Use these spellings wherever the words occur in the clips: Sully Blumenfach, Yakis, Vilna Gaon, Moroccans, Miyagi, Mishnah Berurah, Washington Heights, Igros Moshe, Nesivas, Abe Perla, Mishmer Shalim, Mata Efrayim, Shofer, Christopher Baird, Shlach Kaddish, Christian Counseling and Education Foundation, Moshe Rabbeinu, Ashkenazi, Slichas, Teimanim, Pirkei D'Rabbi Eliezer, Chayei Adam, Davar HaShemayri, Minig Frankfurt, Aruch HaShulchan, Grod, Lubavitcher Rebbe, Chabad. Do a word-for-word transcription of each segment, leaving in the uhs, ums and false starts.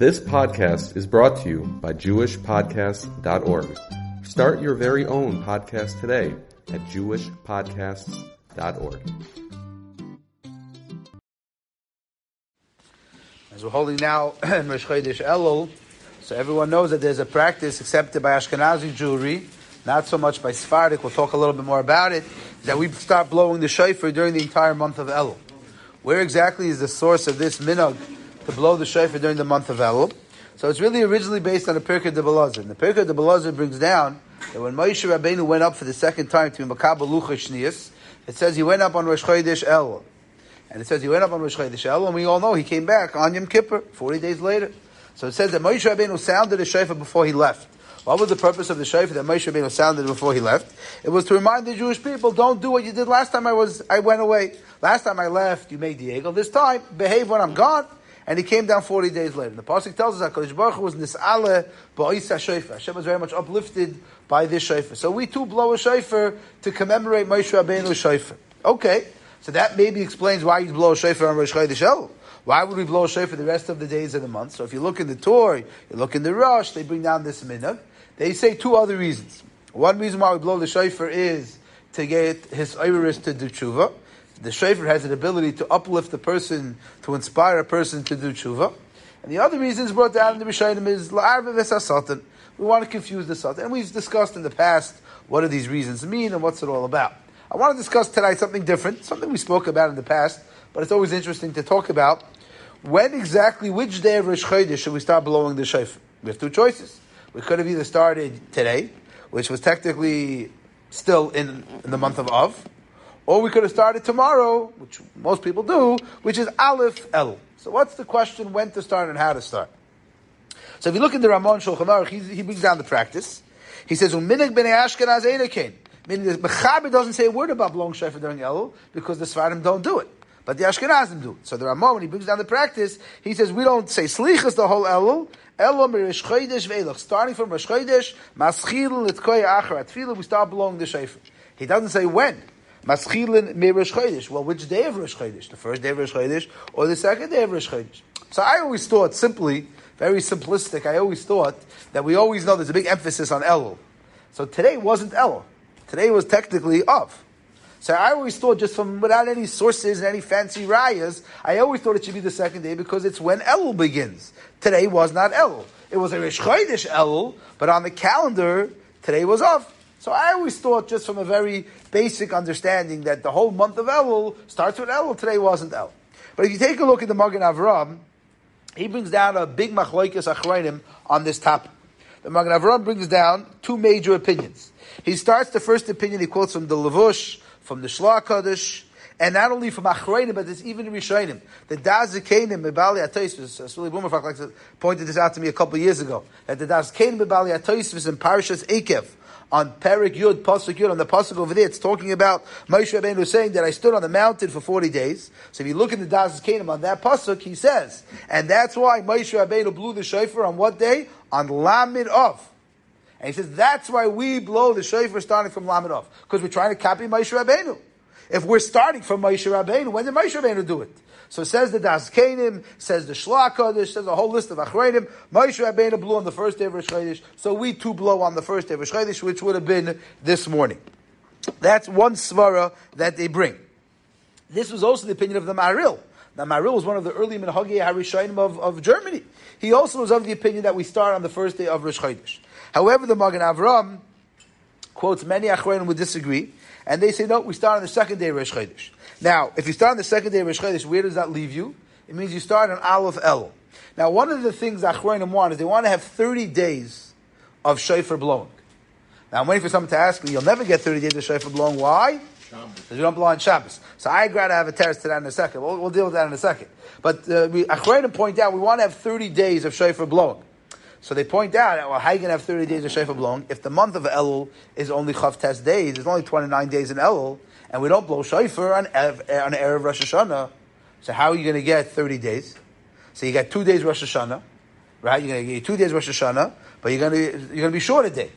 This podcast is brought to you by Jewish Podcasts dot org. Start your very own podcast today at Jewish Podcasts dot org. As we're holding now Rosh Chodesh Elul, so everyone knows that there's a practice accepted by Ashkenazi Jewry, not so much by Sephardic. We'll talk a little bit more about it, that we stop blowing the shofar during the entire month of Elul. Where exactly is the source of this minog to blow the shofar during the month of Elul? So it's really originally based on the Pirkei D'Rabbi Eliezer. The Pirkei D'Rabbi Eliezer brings down that when Moshe Rabbeinu went up for the second time to be Makabel Lucha Shnius, it says he went up on Rosh Chodesh Elul. And it says he went up on Rosh Chodesh Elul, and we all know he came back on Yom Kippur, forty days later. So it says that Moshe Rabbeinu sounded a shofar before he left. What was the purpose of the shofar that Moshe Rabbeinu sounded before he left? It was to remind the Jewish people, don't do what you did last time I was I went away. Last time I left, you made the egel. This time, behave when I'm gone. And he came down forty days later. And the pasuk tells us that HaKadosh Baruch Hu was nis'aleh ba'isa shofar. Hashem was very much uplifted by this shofar. So we too blow a shofar to commemorate Moshe Rabbeinu's shofar. Okay, so that maybe explains why you blow a shofar on Rosh Chodesh Elul. Why would we blow a shofar the rest of the days of the month? So if you look in the Torah, you look in the Rosh, they bring down this minhag. They say two other reasons. One reason why we blow the shofar is to get his oiris to do tshuva. The shofar has an ability to uplift the person, to inspire a person to do tshuva. And the other reason is brought down in the Rishonim is la'arve v'sasatan. We want to confuse the satan. And we've discussed in the past what do these reasons mean and what's it all about. I want to discuss tonight something different, something we spoke about in the past, but it's always interesting to talk about. When exactly, which day of Rosh Chodesh should we start blowing the shofar? We have two choices. We could have either started today, which was technically still in, in the month of Av, or we could have started tomorrow, which most people do, which is Aleph Elul. So what's the question, when to start and how to start? So if you look in the Ramon Shulchan Aruch, he, he brings down the practice. He says, U'minig b'nei Ashkenaz einakein. Meaning the Mechaber doesn't say a word about blowing shofar during Elul because the Sfarim don't do it. But the Ashkenazim do it. So the Ramon, when he brings down the practice, he says, we don't say Slichas the whole Elul. Elul mi'Rosh Chodesh ve'elach. Starting from Rosh Chodesh, Maschil l'tkoy achar atfilah, we start blowing the shofar. He doesn't say when. Maschilin mi Rosh Chodesh. Well, which day of Rosh Chodesh? The first day of Rosh Chodesh or the second day of Rosh Chodesh? So I always thought, simply, very simplistic, I always thought that we always know there's a big emphasis on Elul. So today wasn't Elul. Today was technically Av. So I always thought, just from without any sources and any fancy rayas, I always thought it should be the second day because it's when Elul begins. Today was not Elul. It was a Rosh Chodesh Elul, but on the calendar, today was Av. So I always thought, just from a very basic understanding, that the whole month of Elul starts with Elul. Today wasn't Elul. But if you take a look at the Magen Avram, he brings down a big machloikas achronim on this topic. The Magen Avram brings down two major opinions. He starts the first opinion, he quotes from the Levush, from the Shlach Kaddish, and not only from achronim, but it's even Rishonim. The Da'as Zekeinim Mi-Ba'alei HaTosafos, Sully Blumenfach pointed this out to me a couple of years ago, that the Da'as Zekeinim Mi-Ba'alei HaTosafos in Parashas Eikev, on Perik Yud, Pasuk Yud, on the Pasuk over there, it's talking about Moshe Rabbeinu saying that I stood on the mountain for forty days. So if you look in the Da'as Zekeinim on that Pasuk, he says, and that's why Moshe Rabbeinu blew the shofar on what day? On Lamed Av. And he says, that's why we blow the shofar starting from Lamed Av, because we're trying to copy Moshe Rabbeinu. If we're starting from Moshe Rabbeinu, when did Moshe Rabbeinu do it? So it says the Da'as Zekeinim, says the Shlach Kaddish, says a whole list of achronim. Moshe Rabbeinu blew on the first day of Rosh Chodesh, so we too blow on the first day of Rosh Chodesh, which would have been this morning. That's one svara that they bring. This was also the opinion of the Maril. Now, Maril was one of the early Minhagei HaRishonim of, of Germany. He also was of the opinion that we start on the first day of Rosh Chodesh. However, the Magen Avram quotes many achronim who disagree, and they say, no, we start on the second day of Rosh Chodesh. Now, if you start on the second day of Rosh Chodesh, where does that leave you? It means you start on Aleph Elul. Now, one of the things Achronim want is they want to have thirty days of shofar blowing. Now, I'm waiting for someone to ask me, you'll never get thirty days of shofar blowing. Why? Shabbos. Because you don't blow on Shabbos. So I'd rather have a terrace to that in a second. We'll, we'll deal with that in a second. But uh, we, Achronim point out, we want to have thirty days of shofar blowing. So they point out, well, how are you going to have thirty days of shofar blowing if the month of Elul is only Chavtes days, there's only twenty-nine days in Elul, and we don't blow shofar on, on Erev Rosh Hashanah. So how are you going to get thirty days? So you got two days Rosh Hashanah, right? You're going to get two days Rosh Hashanah, but you're going to, you're going to be short a day.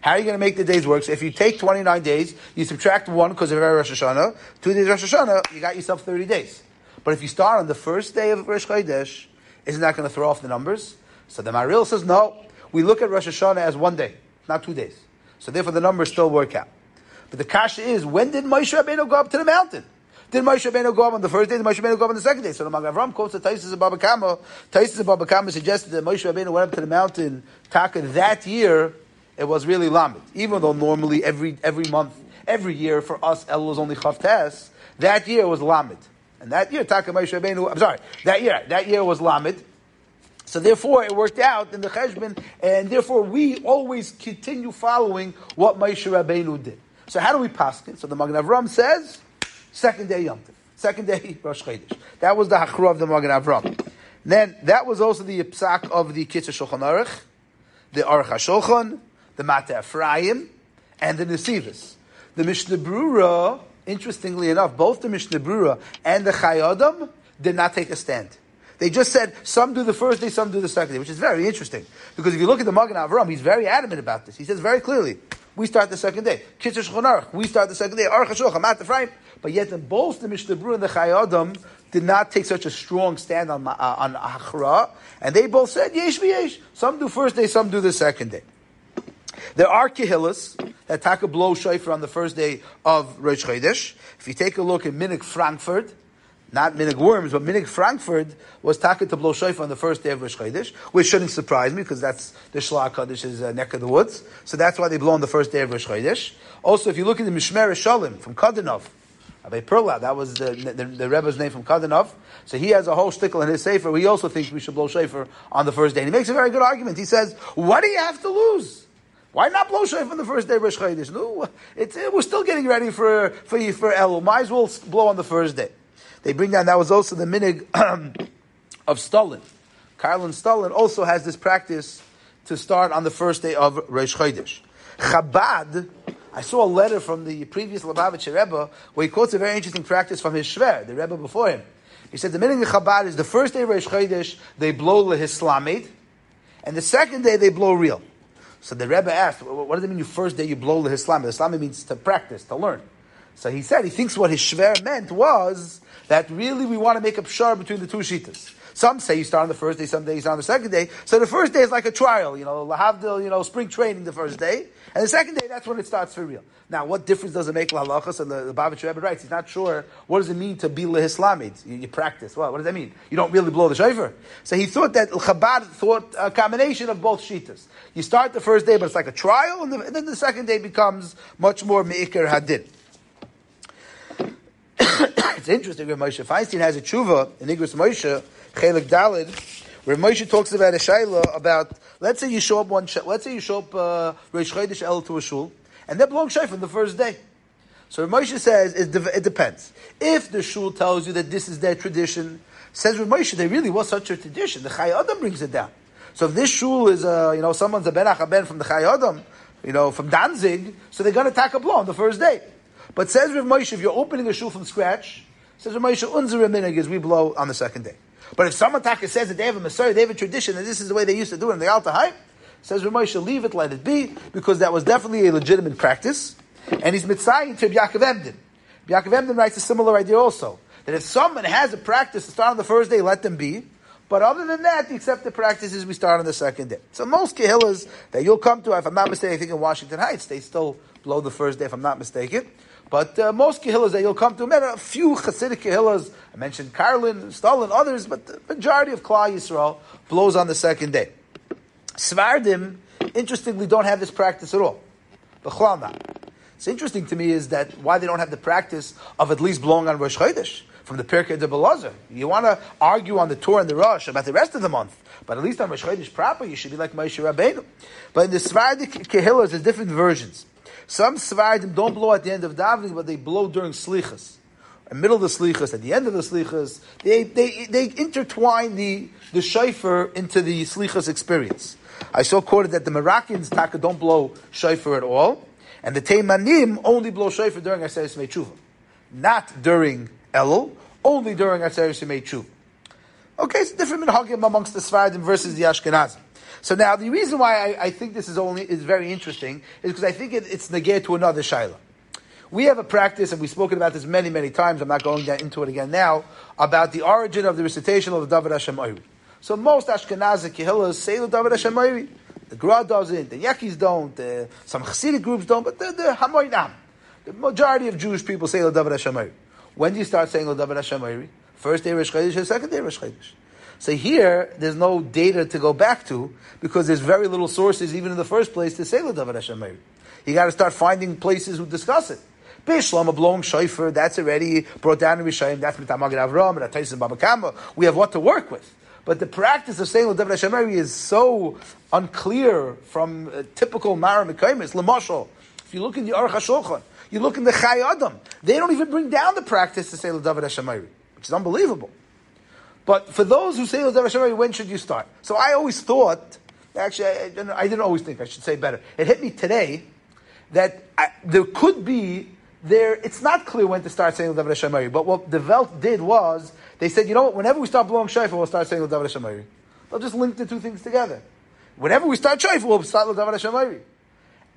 How are you going to make the days work? So if you take twenty-nine days, you subtract one because of Erev Rosh Hashanah, two days Rosh Hashanah, you got yourself thirty days. But if you start on the first day of Rosh Chodesh, isn't that going to throw off the numbers? So the Maril says, no, we look at Rosh Hashanah as one day, not two days. So therefore the numbers still work out. But the kasha is, when did Moshe Rabbeinu go up to the mountain? Did Moshe Rabbeinu go up on the first day? Did Moshe Rabbeinu go up on the second day? So the Magen Avram quotes the Taisis Baba Kama. Taisis Baba Kama suggested that Moshe Rabbeinu went up to the mountain, Taka, that year, it was really Lamed. Even though normally every every month, every year, for us, Elul was only Chav Tes, that year was Lamed. And that year, Taka Moshe Rabbeinu, I'm sorry, that year, that year was Lamed. So therefore, it worked out in the Cheshbon, and therefore we always continue following what Moshe Rabbeinu did. So how do we paskin? So the Magen Avram says, second day Yom Tov, second day Rosh Chodesh. That was the Hachra of the Magen Avram. Then that was also the Psak of the Kitzur Shulchan Aruch, the Aruch HaShulchan, the Mata Efrayim, and the Nesivas. The Mishnah Berurah, interestingly enough, both the Mishnah Berurah and the Chayei Adam did not take a stand. They just said, some do the first day, some do the second day, which is very interesting. Because if you look at the Magen Avram, he's very adamant about this. He says very clearly, we start the second day. Kitzur Shulchan Aruch, we start the second day. Aruch HaShulchan, Mata Efrayim. But yet in both the Mishnah Berurah and the Chayei Adam did not take such a strong stand on, uh, on Achra. And they both said, yesh v'yesh. Some do first day, some do the second day. There are Kehillas that take a blow Shofer on the first day of Rosh Chodesh. If you take a look at Minig Frankfurt, not Minig Worms, but Minig Frankfurt was taken to blow Shofer on the first day of Rosh Chodesh, which shouldn't surprise me because that's the Shlach Kaddish's uh, neck of the woods. So that's why they blow on the first day of Rosh Chodesh. Also, if you look at the Mishmer Shalim from Kadinov, Abe Perla, that was the, the, the Rebbe's name from Kadinov. So he has a whole shtickle in his sefer. He also thinks we should blow Shofer on the first day. And he makes a very good argument. He says, what do you have to lose? Why not blow Shofer on the first day of Rosh Chodesh? No, it's, it, we're still getting ready for, for, for Elul. Might as well blow on the first day. They bring down, that was also the minig of Stolin. Karlin-Stolin also has this practice to start on the first day of Rosh Chodesh. Chabad, I saw a letter from the previous Lubavitcher Rebbe where he quotes a very interesting practice from his Shver, the Rebbe before him. He said the minig of Chabad is the first day of Rosh Chodesh, they blow lehislamid, and the second day they blow real. So the Rebbe asked, what does it mean the first day you blow lehislamid? Lehislamid means to practice, to learn. So he said, he thinks what his Shver meant was that really we want to make a pshar between the two shittas. Some say you start on the first day, some day you start on the second day. So the first day is like a trial, you know, lahavdil, you know, spring training the first day. And the second day, that's when it starts for real. Now, what difference does it make l'halachas? And the, the Lubavitcher Rebbe writes, he's not sure, what does it mean to be lehislamid? You, you practice. Well, what does that mean? You don't really blow the shofer. So he thought that Chabad thought a combination of both shittas. You start the first day, but it's like a trial, and, the, and then the second day becomes much more me'ikar hadin. It's interesting, Reb Moshe Feinstein has a tshuva in Igros Moshe, Chelik Dalid, where Moshe talks about a shayla about, let's say you show up one, let's say you show up uh, Rosh Chodesh El to a shul, and they're blowing shofar on the first day. So Reb Moshe says, it, de- it depends. If the shul tells you that this is their tradition, says Reb Moshe, there really was such a tradition. The Chayei Adam brings it down. So if this shul is, uh, you know, someone's a Ben Achaben from the Chayei Adam, you know, from Danzig, so they're going to take a blow on the first day. But says Reb Moshe, if you're opening a shul from scratch, says Reb Moshe, unzer minig is we blow on the second day. But if someone taka says that they have a Messiah, they have a tradition, and this is the way they used to do it in the Alta High, says Reb Moshe, leave it, let it be, because that was definitely a legitimate practice. And he's mitzayin to Yaakov Emdin. Yaakov Emdin writes a similar idea also, that if someone has a practice to start on the first day, let them be. But other than that, the accepted practice is we start on the second day. So most kehillas that you'll come to, if I'm not mistaken, I think in Washington Heights, they still blow the first day, if I'm not mistaken. But uh, most kehillas that you'll come to, man, a few Hasidic kehillas, I mentioned Karlin, Stalin, others, but the majority of Klal Yisrael blows on the second day. Svardim, interestingly, don't have this practice at all. B'chlal not. It's interesting to me is that why they don't have the practice of at least blowing on Rosh Chodesh from the Pirkei D'Rabbi Eliezer. You want to argue on the Torah and the Rosh about the rest of the month, but at least on Rosh Chodesh proper, you should be like Moshe Rabbeinu. But in the Svardim kehillas, there's different versions. Some Svardim don't blow at the end of davening, but they blow during slichas, in the middle of the slichas, at the end of the slichas. They they they intertwine the the shofar into the slichas experience. I saw quoted that the Moroccans taka don't blow shofar at all, and the Teimanim only blow shofar during Aseris Meit Shuvah, not during Elul, only during Aseris Meit Shuvah. Okay, it's different minhagim amongst the Svardim versus the Ashkenazim. So now, the reason why I, I think this is only is very interesting is because I think it, it's neged to another shayla. We have a practice, and we've spoken about this many, many times, I'm not going into it again now, about the origin of the recitation of the Davar Hashem Oiri. So most Ashkenazic Kehillas say the David HaShemayri. The Grod doesn't, the Yakis don't, uh, some Hasidic groups don't, but the, the Hamoinam, the majority of Jewish people say the David HaShemayri. When do you start saying the David HaShemayri? First day Rosh Chodesh, second day Rosh Chodesh. So here, there's no data to go back to because there's very little sources, even in the first place, to say L'Davar Hashemayri. You got to start finding places who discuss it. Bishlam, Ablom, Shofer, that's already brought down in Rishayim. That's Mita Magen Avram and Taisis Baba Kama. We have what to work with. But the practice of saying L'Davar Hashemayri is so unclear from uh, typical Mara Mekaymis, L'Mashal. If you look in the Aruch HaShulchan, you look in the Chayei Adam, they don't even bring down the practice to say L'Davar Hashemayri, which is unbelievable. But for those who say, when should you start? So I always thought, actually, I, I didn't always think, I should say better. It hit me today that I, there could be, there. It's not clear when to start saying L'Davar HaShemayri. But what the Velt did was, they said, you know what, whenever we start blowing Shofer, we'll start saying L'Davar HaShemayri. They'll just link the two things together. Whenever we start Shofer, we'll start L'Davar HaShemayri.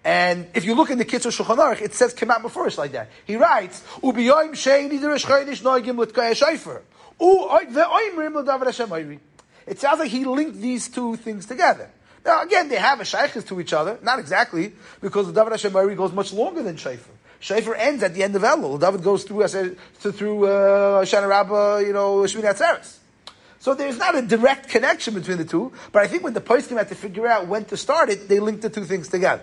And if you look in the Kitzur Shulchan Aruch, it says Kemat Mefurish like that. He writes, U'biyom she'ini d'rosh chodesh no'agim l'tkayeh Shofer. It sounds like he linked these two things together. Now, again, they have a shaykhis to each other. Not exactly, because the Davar HaShemayri goes much longer than Shofer. Shofer ends at the end of Elul. David goes through through uh, Shana Rabbah, you know, Shmini Atzeres. So there's not a direct connection between the two. But I think when the poskim had to figure out when to start it, they linked the two things together.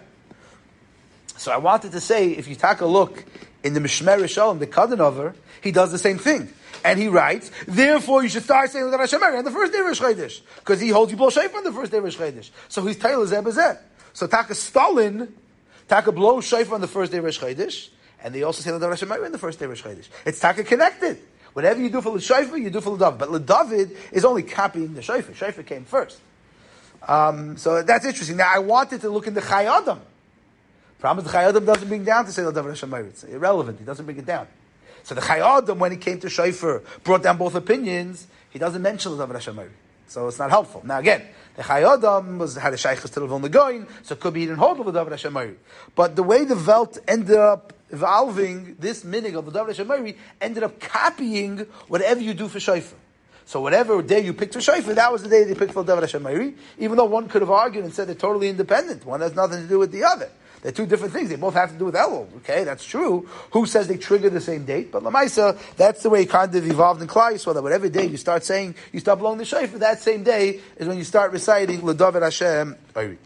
So I wanted to say, if you take a look in the Mishmer Shalim, the Kadinov, he does the same thing. And he writes, therefore you should start saying L'Davar HaShemayri on the first day of Rosh Chodesh, because he holds you blow Shofer on the first day of Rosh Chodesh. So he's Teil Zeh B'Zeh. So Karlin-Stolin, Taka blow Shofer on the first day of Rosh Chodesh, and they also say L'Davar HaShemayri on the first day of Rosh Chodesh. It's Taka connected. Whatever you do for L'Shofer, you do for L'David. But L'David is only copying the Shofer. Shofer came first. Um, so that's interesting. Now I wanted to look in the Chayei Adam. Problem is the Chayei Adam doesn't bring down to say L'Davar HaShemayri. It's irrelevant. He doesn't bring it down. So the Chayei Adam, when he came to Shofer, brought down both opinions. He doesn't mention L'Davar HaShemayri, so it's not helpful. Now again, the Chayei Adam was had a shaykhus to Vilna Gaon, so it could be he didn't hold L'Davar HaShemayri. But the way the Velt ended up evolving this minig of L'Davar HaShemayri ended up copying whatever you do for Shofer. So whatever day you picked for Shofer, that was the day they picked for L'Davar HaShemayri. Even though one could have argued and said they're totally independent, one has nothing to do with the other. They're two different things. They both have to do with Elul. Okay, that's true. Who says they trigger the same date? But Lamaisa, that's the way it kind of evolved in Klai Yisrael, so that whatever day you start saying, you start blowing the Shofer, that same day is when you start reciting L'Davar HaShemayri.